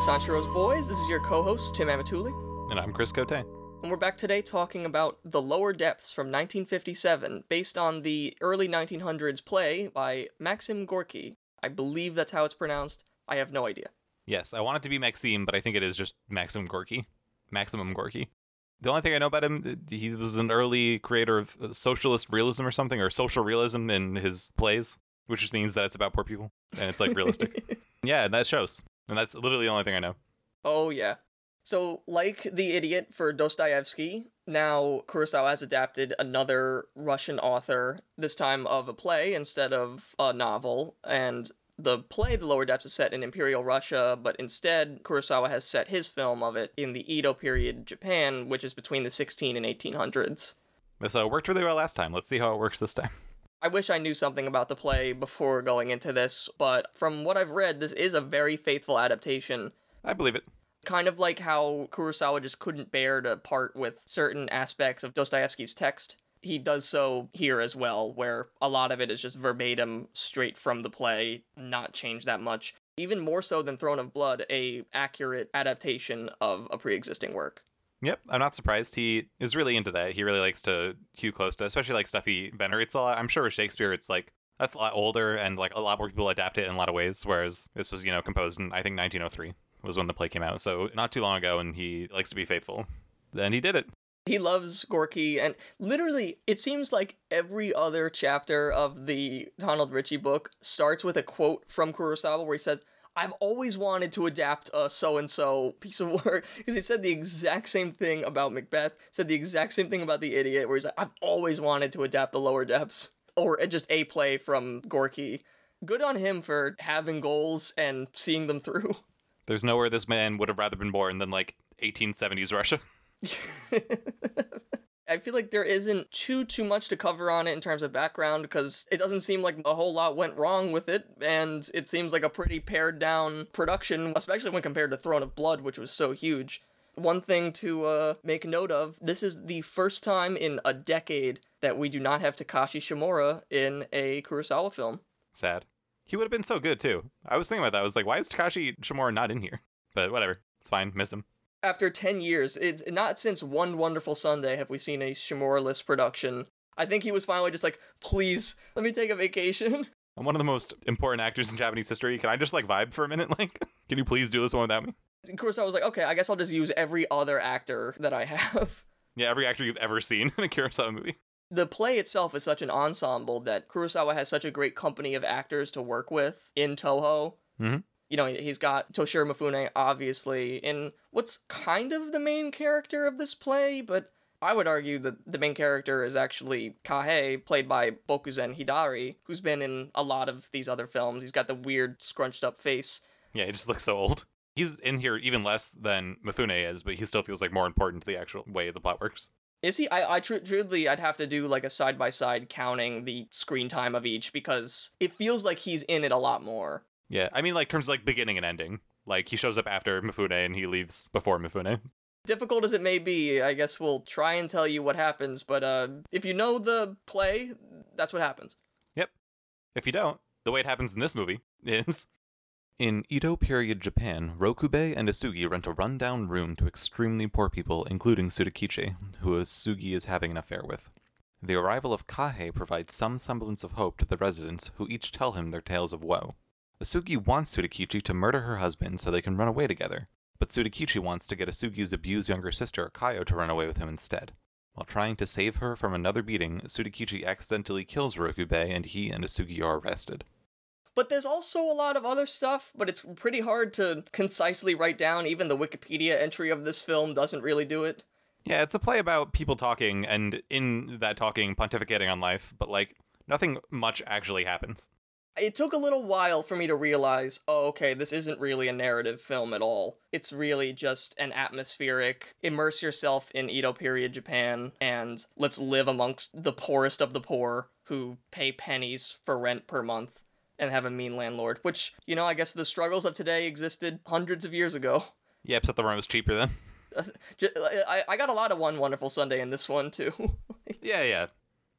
Sanchiro's Boys. This is your co-host, Tim Amatuli. And I'm Chris Cote. And we're back today talking about The Lower Depths from 1957, based on the early 1900s play by Maxim Gorky. I believe that's how it's pronounced. I have no idea. Yes, I want it to be Maxim, but I think it is just Maxim Gorky. Maximum Gorky. The only thing I know about him, he was an early creator of socialist realism or something, or social realism in his plays, which just means that it's about poor people, and it's, like, realistic. Yeah, and that shows. And that's literally the only thing I know. Oh, yeah. So, like The Idiot for Dostoevsky, now Kurosawa has adapted another Russian author, this time of a play instead of a novel, and the play, The Lower Depths, is set in Imperial Russia, but instead, Kurosawa has set his film of it in the Edo period Japan, which is between the 1600s and 1800s. So it worked really well last time. Let's see how it works this time. I wish I knew something about the play before going into this, but from what I've read, this is a very faithful adaptation. I believe it. Kind of like how Kurosawa just couldn't bear to part with certain aspects of Dostoevsky's text. He does so here as well, where a lot of it is just verbatim, straight from the play, not changed that much. Even more so than Throne of Blood, an accurate adaptation of a pre-existing work. Yep, I'm not surprised. He is really into that. He really likes to hew close to, especially like stuff he venerates a lot. I'm sure with Shakespeare, it's like, that's a lot older and like a lot more people adapt it in a lot of ways, whereas this was, you know, composed in, I think, 1903 was when the play came out. So not too long ago, and he likes to be faithful. Then he did it. He loves Gorky, and literally, it seems like every other chapter of the Donald Ritchie book starts with a quote from Kurosawa where he says, I've always wanted to adapt a so-and-so piece of work, because he said the exact same thing about Macbeth, said the exact same thing about The Idiot, where he's like, I've always wanted to adapt The Lower Depths, or just a play from Gorky. Good on him for having goals and seeing them through. There's nowhere this man would have rather been born than, like, 1870s Russia. I feel like there isn't too much to cover on it in terms of background, because it doesn't seem like a whole lot went wrong with it, and it seems like a pretty pared down production, especially when compared to Throne of Blood, which was so huge. One thing to make note of, this is the first time in a decade that we do not have Takashi Shimura in a Kurosawa film. Sad. He would have been so good too. I was thinking about that. I was like, why is Takashi Shimura not in here? But whatever, it's fine, miss him. After 10 years, it's not since One Wonderful Sunday have we seen a Shimura-less production. I think he was finally just like, please, let me take a vacation. I'm one of the most important actors in Japanese history. Can I just like vibe for a minute? Like, can you please do this one without me? Of course, I was like, okay, I guess I'll just use every other actor that I have. Yeah, every actor you've ever seen in a Kurosawa movie. The play itself is such an ensemble that Kurosawa has such a great company of actors to work with in Toho. Mm-hmm. You know, he's got Toshiro Mifune, obviously, in what's kind of the main character of this play, but I would argue that the main character is actually Kahei, played by Bokuzen Hidari, who's been in a lot of these other films. He's got the weird, scrunched-up face. Yeah, he just looks so old. He's in here even less than Mifune is, but he still feels like more important to the actual way the plot works. Is he? Truthfully, I'd have to do like a side-by-side counting the screen time of each, because it feels like he's in it a lot more. Yeah, I mean, like, terms of, like, beginning and ending. Like, he shows up after Mifune and he leaves before Mifune. Difficult as it may be, I guess we'll try and tell you what happens, but if you know the play, that's what happens. Yep. If you don't, the way it happens in this movie is... In Edo period Japan, Rokubei and Isugi rent a run-down room to extremely poor people, including Tsurukichi, who Isugi is having an affair with. The arrival of Kahei provides some semblance of hope to the residents, who each tell him their tales of woe. Isugi wants Tsurukichi to murder her husband so they can run away together, but Tsurukichi wants to get Isugi's abused younger sister, Kayo, to run away with him instead. While trying to save her from another beating, Tsurukichi accidentally kills Rokubei and he and Isugi are arrested. But there's also a lot of other stuff, but it's pretty hard to concisely write down. Even the Wikipedia entry of this film doesn't really do it. Yeah, it's a play about people talking, and in that talking, pontificating on life, but like, nothing much actually happens. It took a little while for me to realize, oh, okay, this isn't really a narrative film at all. It's really just an atmospheric, immerse yourself in Edo period Japan, and let's live amongst the poorest of the poor who pay pennies for rent per month and have a mean landlord. Which, you know, I guess the struggles of today existed hundreds of years ago. Yeah, except the rent was cheaper then. I got a lot of One Wonderful Sunday in this one, too. Yeah.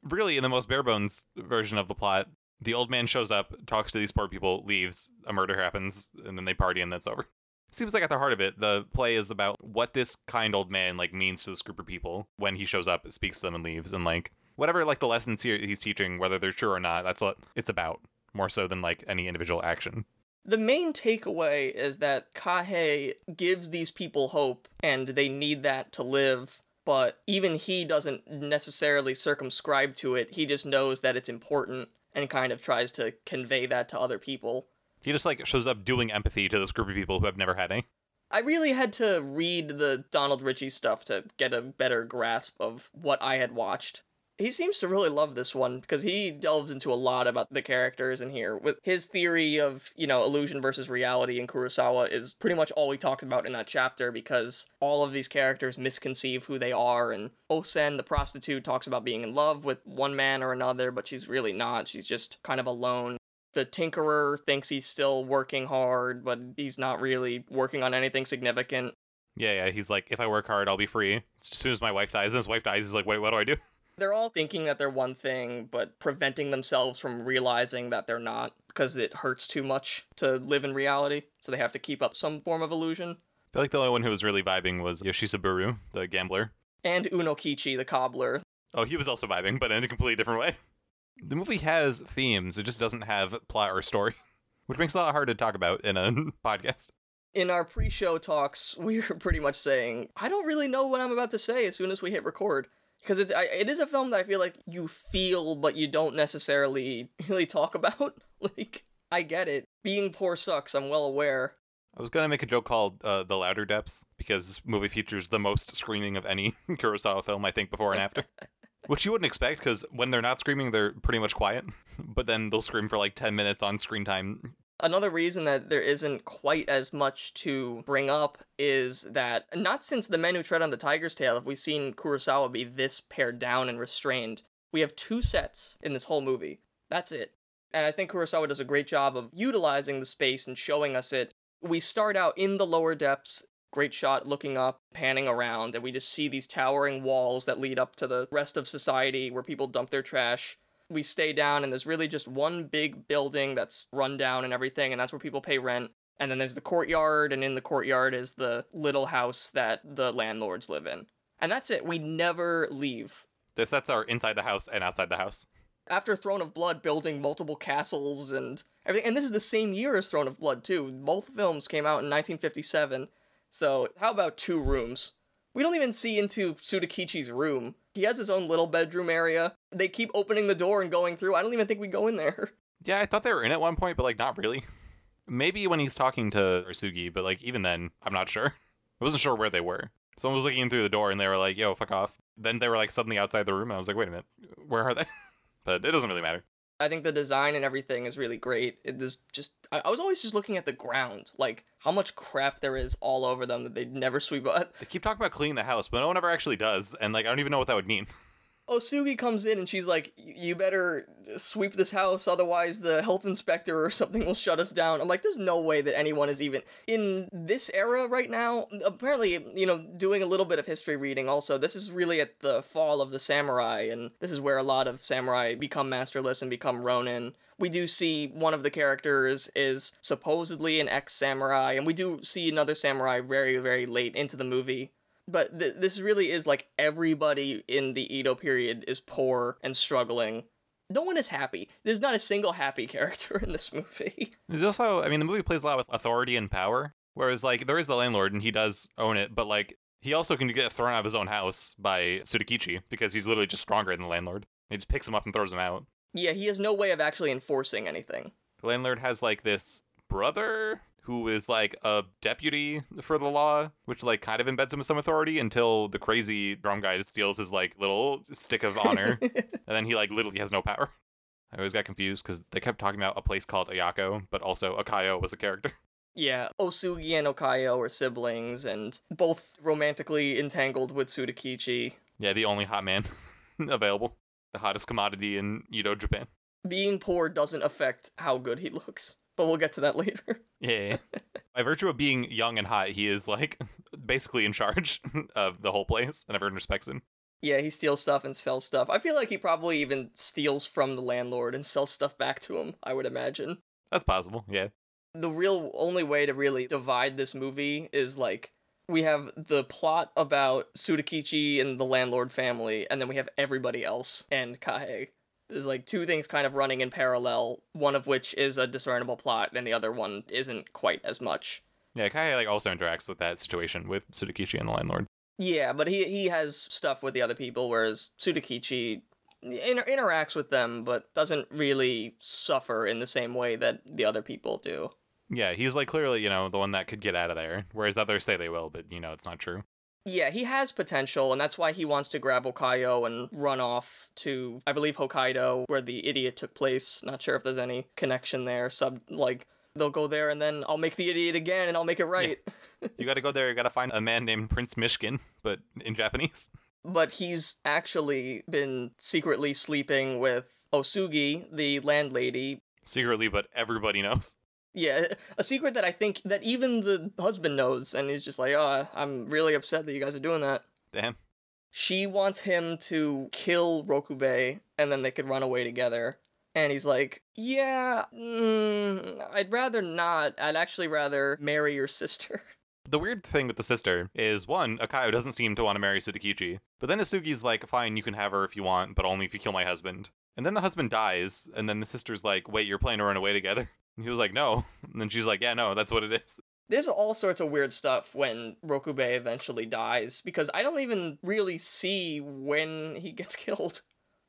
Really, in the most bare-bones version of the plot, the old man shows up, talks to these poor people, leaves, a murder happens, and then they party and that's over. seems like at the heart of it, the play is about what this kind old man, like, means to this group of people when he shows up, speaks to them, and leaves. And, like, whatever, like, the lessons he's teaching, whether they're true or not, that's what it's about, more so than, like, any individual action. The main takeaway is that Kahe gives these people hope, and they need that to live, but even he doesn't necessarily circumscribe to it. He just knows that it's important and kind of tries to convey that to other people. He just, like, shows up doing empathy to this group of people who have never had any. I really had to read the Donald Ritchie stuff to get a better grasp of what I had watched. He seems to really love this one, because he delves into a lot about the characters in here. With his theory of, you know, illusion versus reality in Kurosawa is pretty much all we talked about in that chapter, because all of these characters misconceive who they are, and Osen, the prostitute, talks about being in love with one man or another, but she's really not. She's just kind of alone. The tinkerer thinks he's still working hard, but he's not really working on anything significant. Yeah, he's like, if I work hard, I'll be free. As soon as my wife dies, and his wife dies, he's like, wait, what do I do? They're all thinking that they're one thing, but preventing themselves from realizing that they're not, because it hurts too much to live in reality, so they have to keep up some form of illusion. I feel like the only one who was really vibing was Yoshisaburo, the gambler. And Unokichi, the cobbler. Oh, he was also vibing, but in a completely different way. The movie has themes, it just doesn't have plot or story, which makes it a lot harder to talk about in a podcast. In our pre-show talks, we were pretty much saying, I don't really know what I'm about to say as soon as we hit record. Because it is a film that I feel like you feel, but you don't necessarily really talk about. Like, I get it. Being poor sucks, I'm well aware. I was going to make a joke called The Louder Depths, because this movie features the most screaming of any Kurosawa film, I think, before and after. Which you wouldn't expect, because when they're not screaming, they're pretty much quiet. But then they'll scream for like 10 minutes on screen time. Another reason that there isn't quite as much to bring up is that, not since The Men Who Tread on the Tiger's Tail have we seen Kurosawa be this pared down and restrained. We have two sets in this whole movie. That's it. And I think Kurosawa does a great job of utilizing the space and showing us it. We start out in the lower depths. Great shot looking up, panning around, and we just see these towering walls that lead up to the rest of society where people dump their trash. We stay down, and there's really just one big building that's run down and everything, and that's where people pay rent. And then there's the courtyard, and in the courtyard is the little house that the landlords live in. And that's it. We never leave. The sets are inside the house and outside the house. After Throne of Blood, building multiple castles and everything. And this is the same year as Throne of Blood, too. Both films came out in 1957. So, how about two rooms? We don't even see into Tsudakichi's room. He has his own little bedroom area. They keep opening the door and going through. I don't even think we go in there. Yeah, I thought they were in at one point, but, like, not really. Maybe when he's talking to Ursugi, but, like, even then, I'm not sure. I wasn't sure where they were. Someone was looking in through the door, and they were like, yo, fuck off. Then they were, like, suddenly outside the room, and I was like, wait a minute, where are they? But it doesn't really matter. I think the design and everything is really great. I was always just looking at the ground, like how much crap there is all over them that they never sweep up. They keep talking about cleaning the house, but no one ever actually does, and like I don't even know what that would mean. Osugi comes in and she's like, you better sweep this house, otherwise the health inspector or something will shut us down. I'm like, there's no way that anyone is even in this era right now. Apparently, you know, doing a little bit of history reading also, this is really at the fall of the samurai, and this is where a lot of samurai become masterless and become ronin. We do see one of the characters is supposedly an ex-samurai, and we do see another samurai very, very late into the movie. But this really is like everybody in the Edo period is poor and struggling. No one is happy. There's not a single happy character in this movie. There's also, I mean, the movie plays a lot with authority and power. Whereas, like, there is the landlord and he does own it. But, like, he also can get thrown out of his own house by Tsudakichi because he's literally just stronger than the landlord. He just picks him up and throws him out. Yeah, he has no way of actually enforcing anything. The landlord has, like, this brother who is, like, a deputy for the law, which, like, kind of embeds him with some authority until the crazy drum guy steals his, like, little stick of honor, and then he, like, literally has no power. I always got confused because they kept talking about a place called Ayako, but also Akayo was a character. Yeah, Osugi and Okayo are siblings, and both romantically entangled with Tsudakichi. Yeah, the only hot man available. The hottest commodity in Edo, Japan. Being poor doesn't affect how good he looks. But we'll get to that later. Yeah. By virtue of being young and hot, he is, like, basically in charge of the whole place, and everyone respects him. Yeah, he steals stuff and sells stuff. I feel like he probably even steals from the landlord and sells stuff back to him, I would imagine. That's possible, yeah. The real only way to really divide this movie is, like, we have the plot about Sudakichi and the landlord family, and then we have everybody else and Kahe. There's, like, two things kind of running in parallel, one of which is a discernible plot, and the other one isn't quite as much. Yeah, Kahe, like, also interacts with that situation with Sudakichi and the landlord. Yeah, but he has stuff with the other people, whereas Sudakichi interacts with them, but doesn't really suffer in the same way that the other people do. Yeah, he's, like, clearly, you know, the one that could get out of there, whereas others say they will, but, you know, it's not true. Yeah, he has potential, and that's why he wants to grab Okayo and run off to, I believe, Hokkaido, where The Idiot took place. Not sure if there's any connection there. They'll go there, and then I'll make The Idiot again, and I'll make it right. Yeah. You gotta go there, you gotta find a man named Prince Mishkin, but in Japanese. But he's actually been secretly sleeping with Osugi, the landlady. Secretly, but everybody knows. Yeah, a secret that I think that even the husband knows, and he's just like, oh, I'm really upset that you guys are doing that. Damn. She wants him to kill Rokubei, and then they could run away together. And he's like, yeah, I'd rather not. I'd actually rather marry your sister. The weird thing with the sister is, one, Akayo doesn't seem to want to marry Sudakichi. But then Asugi's like, fine, you can have her if you want, but only if you kill my husband. And then the husband dies, and then the sister's like, wait, you're planning to run away together? And he was like, no. And then she's like, yeah, no, that's what it is. There's all sorts of weird stuff when Rokubei eventually dies, because I don't even really see when he gets killed.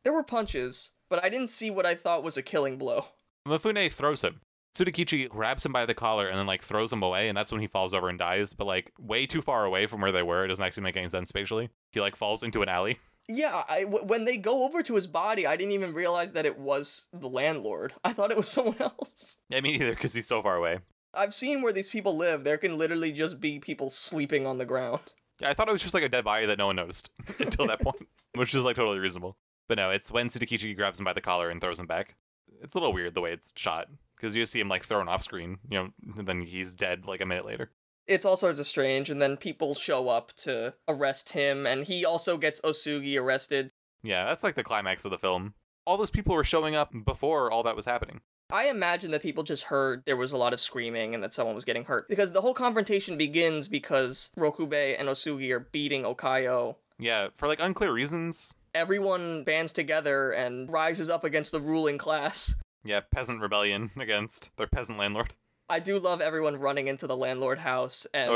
There were punches, but I didn't see what I thought was a killing blow. Mifune throws him. Sudakichi grabs him by the collar and then, like, throws him away, and that's when he falls over and dies, but, like, way too far away from where they were. It doesn't actually make any sense spatially. He, like, falls into an alley. Yeah, when they go over to his body, I didn't even realize that it was the landlord. I thought it was someone else. Yeah, me neither, because he's so far away. I've seen where these people live. There can literally just be people sleeping on the ground. Yeah, I thought it was just, like, a dead body that no one noticed until that point, which is, like, totally reasonable. But no, it's when Sudakichi grabs him by the collar and throws him back. It's a little weird the way it's shot, because you just see him, like, thrown off screen, you know, and then he's dead, like, a minute later. It's all sorts of strange, and then people show up to arrest him, and he also gets Osugi arrested. Yeah, that's like the climax of the film. All those people were showing up before all that was happening. I imagine that people just heard there was a lot of screaming and that someone was getting hurt, because the whole confrontation begins because Rokubei and Osugi are beating Okayo. Yeah, for, like, unclear reasons. Everyone bands together and rises up against the ruling class. Yeah, peasant rebellion against their peasant landlord. I do love everyone running into the landlord house, and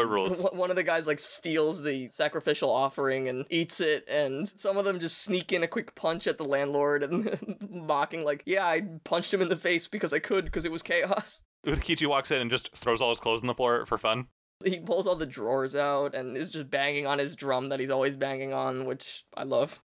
one of the guys, like, steals the sacrificial offering and eats it, and some of them just sneak in a quick punch at the landlord and mocking, like, yeah, I punched him in the face because I could, because it was chaos. Udakichi walks in and just throws all his clothes on the floor for fun. He pulls all the drawers out and is just banging on his drum that he's always banging on, which I love.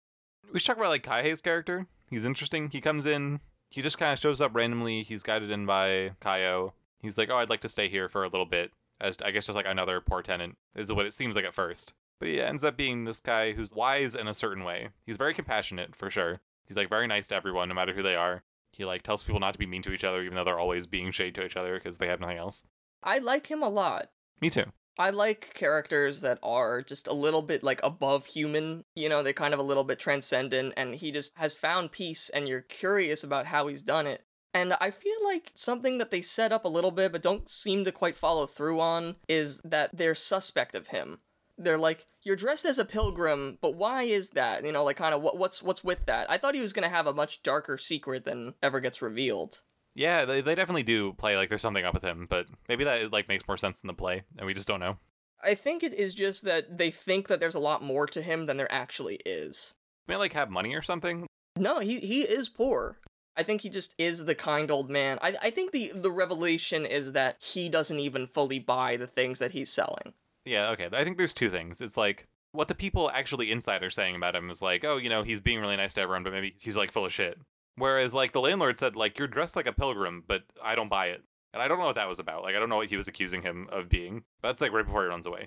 We should talk about, like, Kaihe's character. He's interesting. He comes in, he just kind of shows up randomly, he's guided in by Kaio. He's like, oh, I'd like to stay here for a little bit, as I guess just like another poor tenant, is what it seems like at first. But he ends up being this guy who's wise in a certain way. He's very compassionate, for sure. He's, like, very nice to everyone, no matter who they are. He, like, tells people not to be mean to each other, even though they're always being shade to each other because they have nothing else. I like him a lot. Me too. I like characters that are just a little bit, like, above human. You know, they're kind of a little bit transcendent, and he just has found peace, and you're curious about how he's done it. And I feel like something that they set up a little bit but don't seem to quite follow through on is that they're suspect of him. They're like, you're dressed as a pilgrim, but why is that? You know, like, kind of what's with that? I thought he was going to have a much darker secret than ever gets revealed. Yeah, they definitely do play like there's something up with him, but maybe that, like, makes more sense in the play, and we just don't know. I think it is just that they think that there's a lot more to him than there actually is. May I, like, have money or something? No, he is poor. I think he just is the kind old man. I think the revelation is that he doesn't even fully buy the things that he's selling. Yeah, okay. I think there's two things. It's like, what the people actually inside are saying about him is like, oh, you know, he's being really nice to everyone, but maybe he's, like, full of shit. Whereas, like, the landlord said, like, you're dressed like a pilgrim, but I don't buy it. And I don't know what that was about. Like, I don't know what he was accusing him of being. But that's, like, right before he runs away.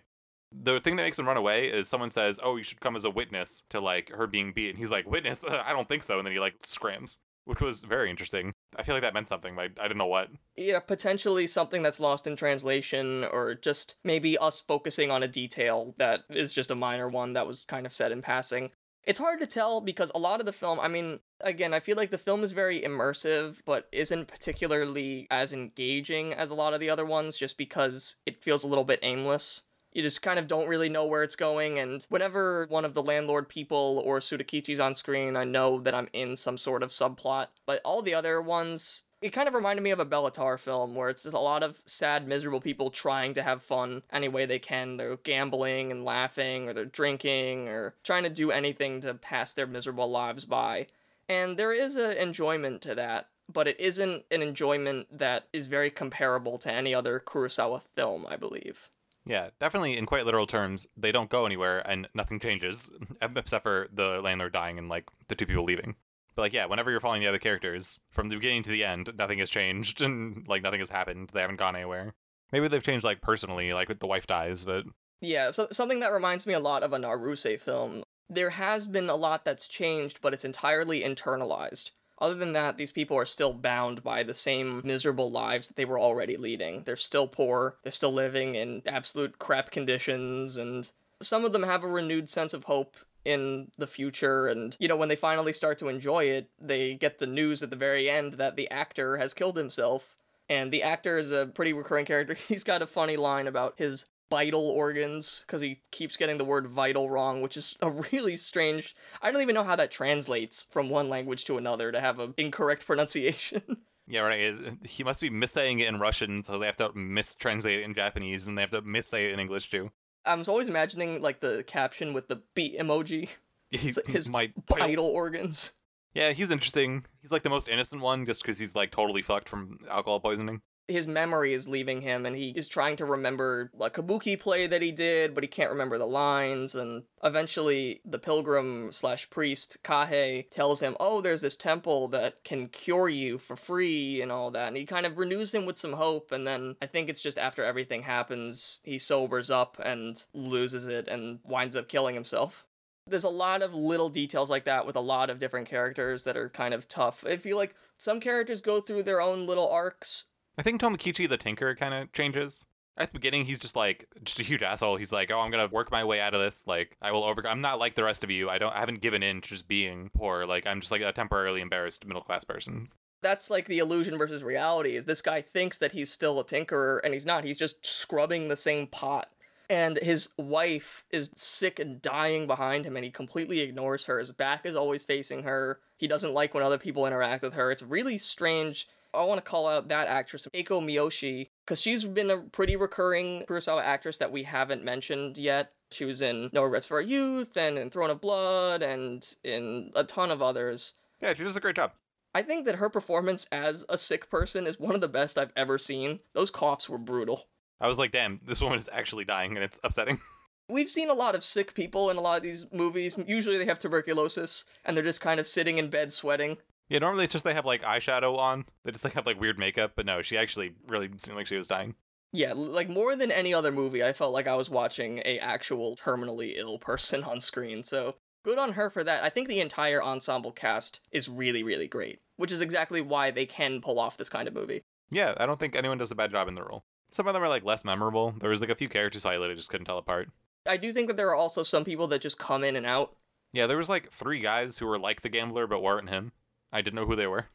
The thing that makes him run away is someone says, oh, you should come as a witness to, like, her being beat. And he's like, witness? I don't think so. And then he, like, scrams. Which was very interesting. I feel like that meant something, but I didn't know what. Yeah, potentially something that's lost in translation, or just maybe us focusing on a detail that is just a minor one that was kind of said in passing. It's hard to tell because a lot of the film, I mean, again, I feel like the film is very immersive, but isn't particularly as engaging as a lot of the other ones just because it feels a little bit aimless. You just kind of don't really know where it's going, and whenever one of the landlord people or Sudakichi's on screen, I know that I'm in some sort of subplot. But all the other ones, it kind of reminded me of a Béla Tarr film, where it's just a lot of sad, miserable people trying to have fun any way they can. They're gambling and laughing, or they're drinking, or trying to do anything to pass their miserable lives by. And there is an enjoyment to that, but it isn't an enjoyment that is very comparable to any other Kurosawa film, I believe. Yeah, definitely in quite literal terms, they don't go anywhere and nothing changes, except for the landlord dying and, like, the two people leaving. But, like, yeah, whenever you're following the other characters, from the beginning to the end, nothing has changed and, like, nothing has happened. They haven't gone anywhere. Maybe they've changed, like, personally, like, the wife dies, but... Yeah, so something that reminds me a lot of a Naruse film. There has been a lot that's changed, but it's entirely internalized. Other than that, these people are still bound by the same miserable lives that they were already leading. They're still poor, they're still living in absolute crap conditions, and some of them have a renewed sense of hope in the future, and, you know, when they finally start to enjoy it, they get the news at the very end that the actor has killed himself, and the actor is a pretty recurring character. He's got a funny line about his vital organs, because he keeps getting the word vital wrong, which is a really strange... I don't even know how that translates from one language to another to have an incorrect pronunciation. Yeah, right. He must be missaying it in Russian, so they have to mistranslate it in Japanese, and they have to missay it in English, too. I was always imagining, like, the caption with the beat emoji. His my vital organs. Yeah, he's interesting. He's, like, the most innocent one, just because he's, like, totally fucked from alcohol poisoning. His memory is leaving him, and he is trying to remember a kabuki play that he did, but he can't remember the lines, and eventually the pilgrim/priest, Kahe, tells him, oh, there's this temple that can cure you for free and all that, and he kind of renews him with some hope, and then I think it's just after everything happens, he sobers up and loses it and winds up killing himself. There's a lot of little details like that with a lot of different characters that are kind of tough. I feel like some characters go through their own little arcs. I think Tomokichi the Tinker kind of changes. At the beginning, he's just a huge asshole. He's like, oh, I'm going to work my way out of this. Like, I will overcome. I'm not like the rest of you. I haven't given in to just being poor. Like, I'm just like a temporarily embarrassed middle class person. That's like the illusion versus reality is this guy thinks that he's still a tinkerer and he's not. He's just scrubbing the same pot. And his wife is sick and dying behind him, and he completely ignores her. His back is always facing her. He doesn't like when other people interact with her. It's really strange. I want to call out that actress, Eiko Miyoshi, because she's been a pretty recurring Kurosawa actress that we haven't mentioned yet. She was in No Rest for Our Youth, and in Throne of Blood, and in a ton of others. Yeah, she does a great job. I think that her performance as a sick person is one of the best I've ever seen. Those coughs were brutal. I was like, damn, this woman is actually dying, and it's upsetting. We've seen a lot of sick people in a lot of these movies. Usually they have tuberculosis, and they're just kind of sitting in bed sweating. Yeah, normally it's just they have, like, eyeshadow on. They just, like, have, like, weird makeup, but no, she actually really seemed like she was dying. Yeah, like, more than any other movie, I felt like I was watching a actual terminally ill person on screen, so good on her for that. I think the entire ensemble cast is really, really great, which is exactly why they can pull off this kind of movie. Yeah, I don't think anyone does a bad job in the role. Some of them are, like, less memorable. There was, like, a few characters I literally just couldn't tell apart. I do think that there are also some people that just come in and out. Yeah, there was, like, 3 guys who were like the gambler but weren't him. I didn't know who they were.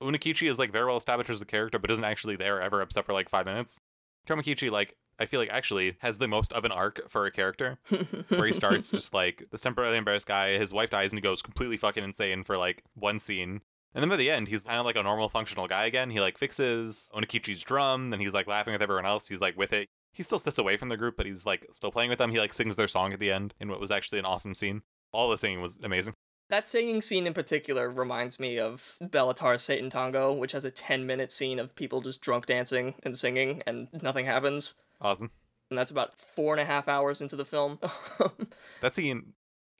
Unakichi is, like, very well established as a character, but isn't actually there ever except for, like, 5 minutes. Tomokichi, like, I feel like actually has the most of an arc for a character, where he starts just, like, this temporarily embarrassed guy, his wife dies, and he goes completely fucking insane for, like, 1 scene. And then by the end, he's kind of like a normal, functional guy again. He, like, fixes Onakichi's drum, then he's, like, laughing with everyone else. He's, like, with it. He still sits away from the group, but he's, like, still playing with them. He, like, sings their song at the end in what was actually an awesome scene. All the singing was amazing. That singing scene in particular reminds me of Béla Tarr's Sátántangó, which has a 10-minute scene of people just drunk dancing and singing, and nothing happens. Awesome. And that's about 4.5 hours into the film. That scene,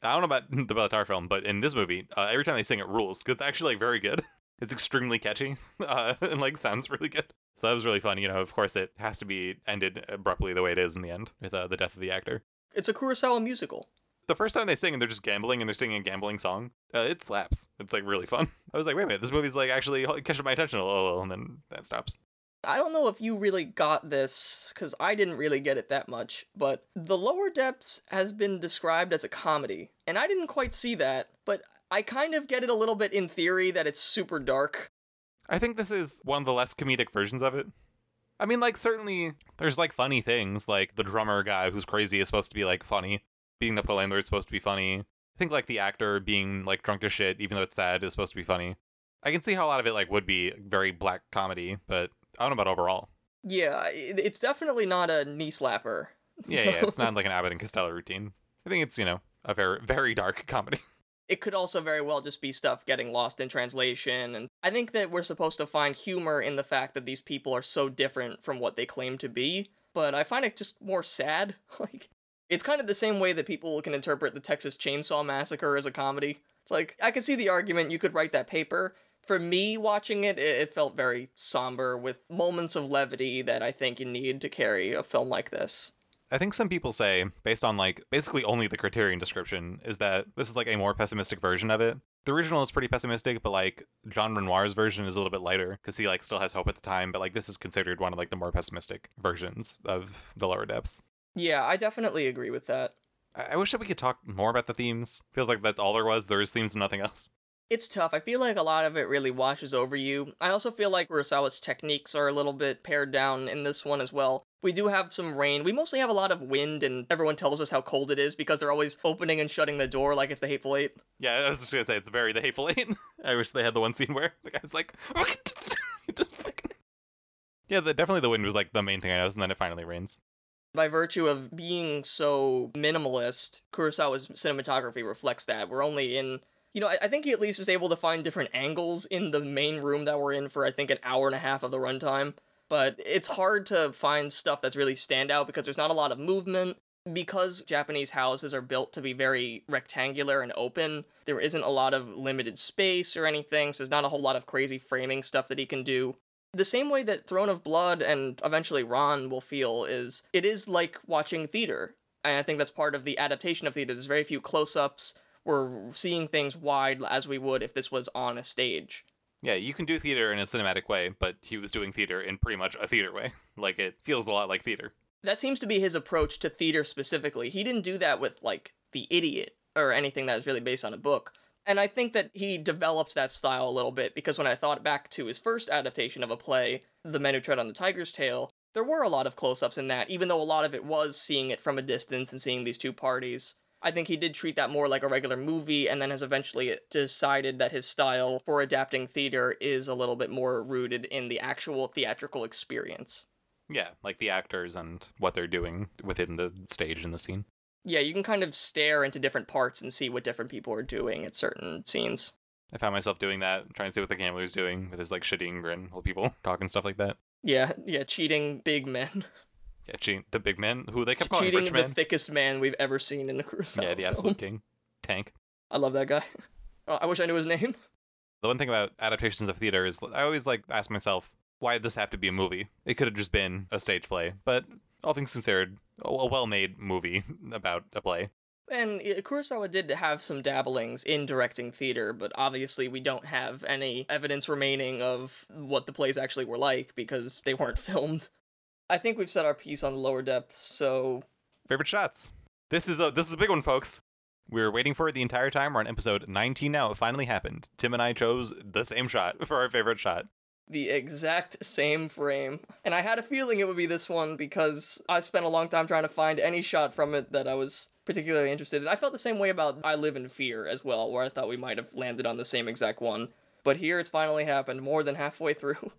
I don't know about the Béla Tarr film, but in this movie, every time they sing it rules, because it's actually, like, very good. It's extremely catchy, and, like, sounds really good. So that was really fun. You know, of course, it has to be ended abruptly the way it is in the end, with the death of the actor. It's a Kurosawa musical. The first time they sing and they're just gambling and they're singing a gambling song, it slaps. It's, like, really fun. I was like, wait a minute, this movie's, like, actually catching my attention a little, and then that stops. I don't know if you really got this, because I didn't really get it that much, but The Lower Depths has been described as a comedy, and I didn't quite see that, but I kind of get it a little bit in theory that it's super dark. I think this is one of the less comedic versions of it. I mean, like, certainly there's, like, funny things, like the drummer guy who's crazy is supposed to be, like, funny. Being the landlord is supposed to be funny. I think, like, the actor being, like, drunk as shit, even though it's sad, is supposed to be funny. I can see how a lot of it, like, would be very black comedy, but I don't know about overall. Yeah, it's definitely not a knee slapper. Yeah, it's not like an Abbott and Costello routine. I think it's, you know, a very, very dark comedy. It could also very well just be stuff getting lost in translation, and I think that we're supposed to find humor in the fact that these people are so different from what they claim to be, but I find it just more sad. Like, it's kind of the same way that people can interpret the Texas Chainsaw Massacre as a comedy. It's like, I can see the argument, you could write that paper. For me, watching it, it felt very somber with moments of levity that I think you need to carry a film like this. I think some people say, based on, like, basically only the Criterion description, is that this is, like, a more pessimistic version of it. The original is pretty pessimistic, but, like, Jean Renoir's version is a little bit lighter, because he, like, still has hope at the time, but, like, this is considered one of, like, the more pessimistic versions of The Lower Depths. Yeah, I definitely agree with that. I wish that we could talk more about the themes. Feels like that's all there was. There was themes and nothing else. It's tough. I feel like a lot of it really washes over you. I also feel like Kurosawa's techniques are a little bit pared down in this one as well. We do have some rain. We mostly have a lot of wind, and everyone tells us how cold it is because they're always opening and shutting the door like it's the Hateful Eight. Yeah, I was just going to say, it's very the Hateful Eight. I wish they had the one scene where the guy's like... just fucking... Yeah, definitely the wind was like the main thing I noticed, and then it finally rains. By virtue of being so minimalist, Kurosawa's cinematography reflects that. We're only in... You know, I think he at least is able to find different angles in the main room that we're in for, I think, an hour and a half of the runtime. But it's hard to find stuff that's really standout because there's not a lot of movement. Because Japanese houses are built to be very rectangular and open, there isn't a lot of limited space or anything, so there's not a whole lot of crazy framing stuff that he can do. The same way that Throne of Blood and eventually Ron will feel is, it is like watching theater. And I think that's part of the adaptation of theater. There's very few close-ups. We're seeing things wide as we would if this was on a stage. Yeah, you can do theater in a cinematic way, but he was doing theater in pretty much a theater way. Like, it feels a lot like theater. That seems to be his approach to theater specifically. He didn't do that with, like, The Idiot or anything that was really based on a book. And I think that he develops that style a little bit, because when I thought back to his first adaptation of a play, The Men Who Tread on the Tiger's Tail, there were a lot of close-ups in that, even though a lot of it was seeing it from a distance and seeing these two parties. I think he did treat that more like a regular movie, and then has eventually decided that his style for adapting theater is a little bit more rooted in the actual theatrical experience. Yeah, like the actors and what they're doing within the stage and the scene. Yeah, you can kind of stare into different parts and see what different people are doing at certain scenes. I found myself doing that, trying to see what the gambler was doing with his, like, shitty grin while people talk and stuff like that. Yeah, cheating big men. Yeah, cheating the big man, who they kept calling cheating rich man. The thickest man we've ever seen in a Kurosawa film. Absolute king. Tank. I love that guy. I wish I knew his name. The one thing about adaptations of theater is I always, like, ask myself, why did this have to be a movie? It could have just been a stage play. But all things considered, a well-made movie about a play. And Kurosawa did have some dabblings in directing theater, but obviously we don't have any evidence remaining of what the plays actually were like, because they weren't filmed. I think we've set our piece on The Lower Depths, so... Favorite shots. This is a big one, folks. We were waiting for it the entire time. We're on episode 19 now. It finally happened. Tim and I chose the same shot for our favorite shot. The exact same frame. And I had a feeling it would be this one, because I spent a long time trying to find any shot from it that I was particularly interested in. I felt the same way about I Live in Fear as well, where I thought we might have landed on the same exact one. But here it's finally happened more than halfway through.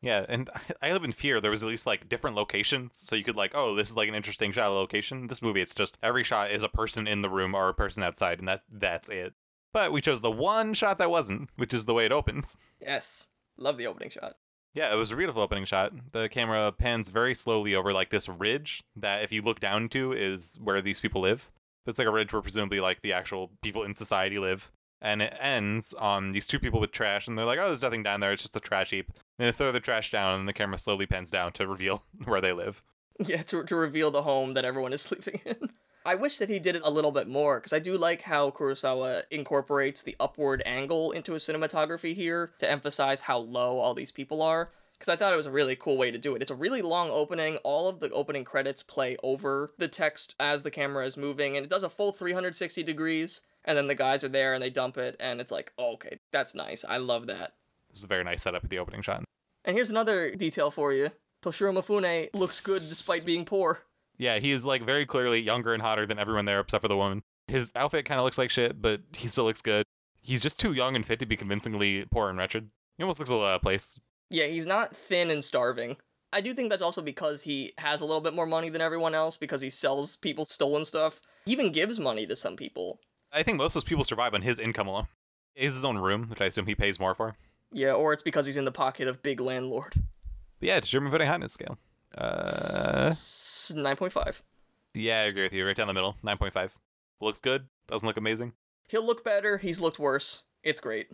Yeah, and I Live in Fear, there was at least, like, different locations, so you could, like, oh, this is, like, an interesting shot of location. This movie, it's just every shot is a person in the room or a person outside, and that's it. But we chose the one shot that wasn't, which is the way it opens. Yes, love the opening shot. Yeah, it was a beautiful opening shot. The camera pans very slowly over, like, this ridge that, if you look down to, is where these people live. It's like a ridge where presumably, like, the actual people in society live. And it ends on these two people with trash, and they're like, oh, there's nothing down there, it's just a trash heap. And they throw the trash down, and the camera slowly pans down to reveal where they live. Yeah, to reveal the home that everyone is sleeping in. I wish that he did it a little bit more, because I do like how Kurosawa incorporates the upward angle into his cinematography here to emphasize how low all these people are. because I thought it was a really cool way to do it. It's a really long opening. All of the opening credits play over the text as the camera is moving, and it does a full 360 degrees, and then the guys are there, and they dump it, and it's like, oh, okay, that's nice. I love that. This is a very nice setup of the opening shot. And here's another detail for you. Toshiro Mifune looks good despite being poor. Yeah, he is, like, very clearly younger and hotter than everyone there except for the woman. His outfit kind of looks like shit, but he still looks good. He's just too young and fit to be convincingly poor and wretched. He almost looks a little out of place. Yeah, he's not thin and starving. I do think that's also because he has a little bit more money than everyone else, because he sells people stolen stuff. He even gives money to some people. I think most of those people survive on his income alone. He has his own room, which I assume he pays more for. Yeah, or it's because he's in the pocket of big landlord. But yeah, it's German voting hotness scale. 9.5. Yeah, I agree with you. Right down the middle. 9.5. Looks good. Doesn't look amazing. He'll look better. He's looked worse. It's great.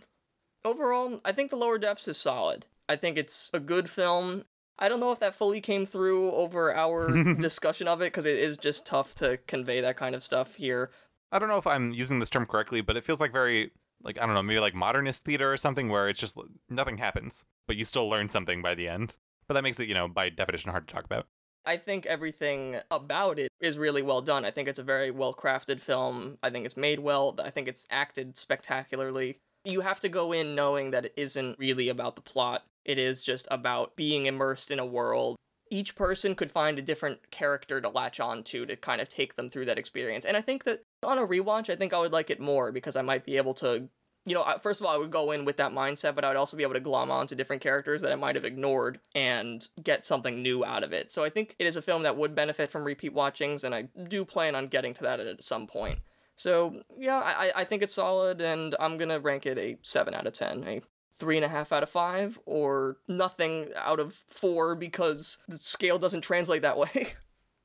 Overall, I think The Lower Depths is solid. I think it's a good film. I don't know if that fully came through over our discussion of it, because it is just tough to convey that kind of stuff here. I don't know if I'm using this term correctly, but it feels like very, like, I don't know, maybe like modernist theater or something, where it's just nothing happens, but you still learn something by the end. But that makes it, you know, by definition, hard to talk about. I think everything about it is really well done. I think it's a very well-crafted film. I think it's made well. I think it's acted spectacularly. You have to go in knowing that it isn't really about the plot. It is just about being immersed in a world. Each person could find a different character to latch on to kind of take them through that experience. And I think that on a rewatch, I think I would like it more, because I might be able to, you know, first of all, I would go in with that mindset, but I would also be able to glom on to different characters that I might have ignored and get something new out of it. So I think it is a film that would benefit from repeat watchings, and I do plan on getting to that at some point. So, yeah, I think it's solid, and I'm going to rank it a 7 out of 10, a 3.5 out of 5, or nothing out of 4, because the scale doesn't translate that way.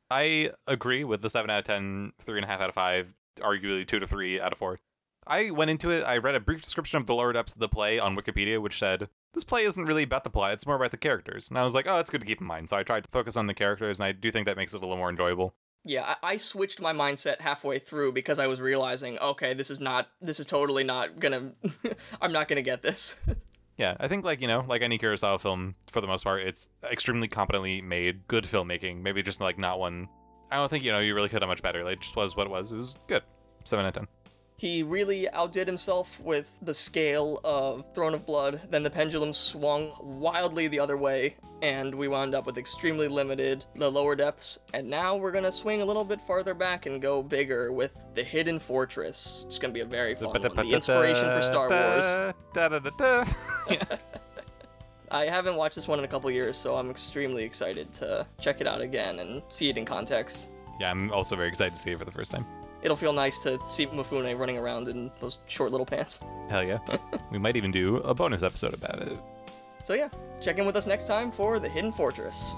I agree with the 7 out of 10, 3.5 out of 5, arguably 2 to 3 out of 4. I went into it, I read a brief description of The Lower Depths of the play on Wikipedia, which said, this play isn't really about the plot, it's more about the characters. And I was like, oh, that's good to keep in mind. So I tried to focus on the characters, and I do think that makes it a little more enjoyable. Yeah, I switched my mindset halfway through, because I was realizing, okay, this is totally not gonna, I'm not gonna get this. Yeah, I think, like, you know, like any Kurosawa film, for the most part, it's extremely competently made, good filmmaking, maybe just, like, not one, I don't think, you know, you really could have much better, like, it just was what it was. It was good. 7 out of 10. He really outdid himself with the scale of Throne of Blood, then the pendulum swung wildly the other way, and we wound up with extremely limited The Lower Depths, and now we're gonna swing a little bit farther back and go bigger with The Hidden Fortress. It's gonna be a very fun one, the inspiration for Star Wars. I haven't watched this one in a couple years, so I'm extremely excited to check it out again and see it in context. Yeah, I'm also very excited to see it for the first time. It'll feel nice to see Mifune running around in those short little pants. Hell yeah. We might even do a bonus episode about it. So yeah, check in with us next time for The Hidden Fortress.